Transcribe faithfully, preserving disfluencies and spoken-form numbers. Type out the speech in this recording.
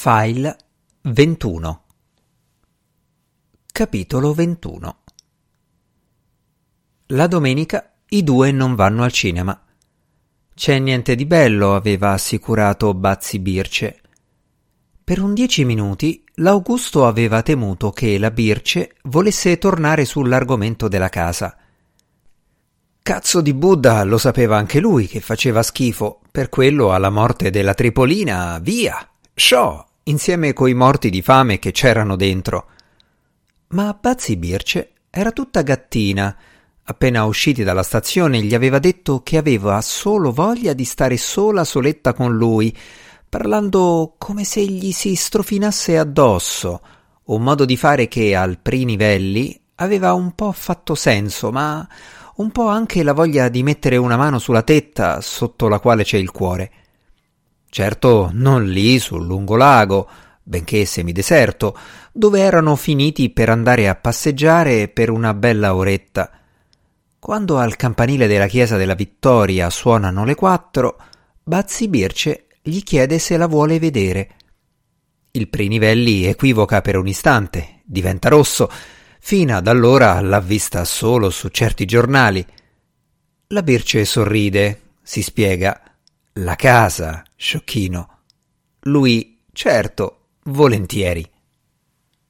File ventuno. Capitolo ventuno. La domenica i due non vanno al cinema. C'è niente di bello, aveva assicurato Bazzi Birce. Per un dieci minuti l'Augusto aveva temuto che la Birce volesse tornare sull'argomento della casa. Cazzo di Buddha, lo sapeva anche lui che faceva schifo, per quello alla morte della Tripolina, via, sciò, insieme coi morti di fame che c'erano dentro. Ma Bazzi Birce era tutta gattina. Appena usciti dalla stazione gli aveva detto che aveva solo voglia di stare sola soletta con lui, parlando come se gli si strofinasse addosso, un modo di fare che al Prinivelli aveva un po' fatto senso, ma un po' anche la voglia di mettere una mano sulla tetta sotto la quale c'è il cuore. Certo non lì sul lungolago, benché semideserto, dove erano finiti per andare a passeggiare per una bella oretta. Quando al campanile della chiesa della Vittoria suonano le quattro, Bazzi Birce gli chiede se la vuole vedere. Il Prinivelli equivoca per un istante, diventa rosso. Fino ad allora l'ha vista solo su certi giornali. La Birce sorride, si spiega. La casa, sciocchino. Lui, certo, volentieri.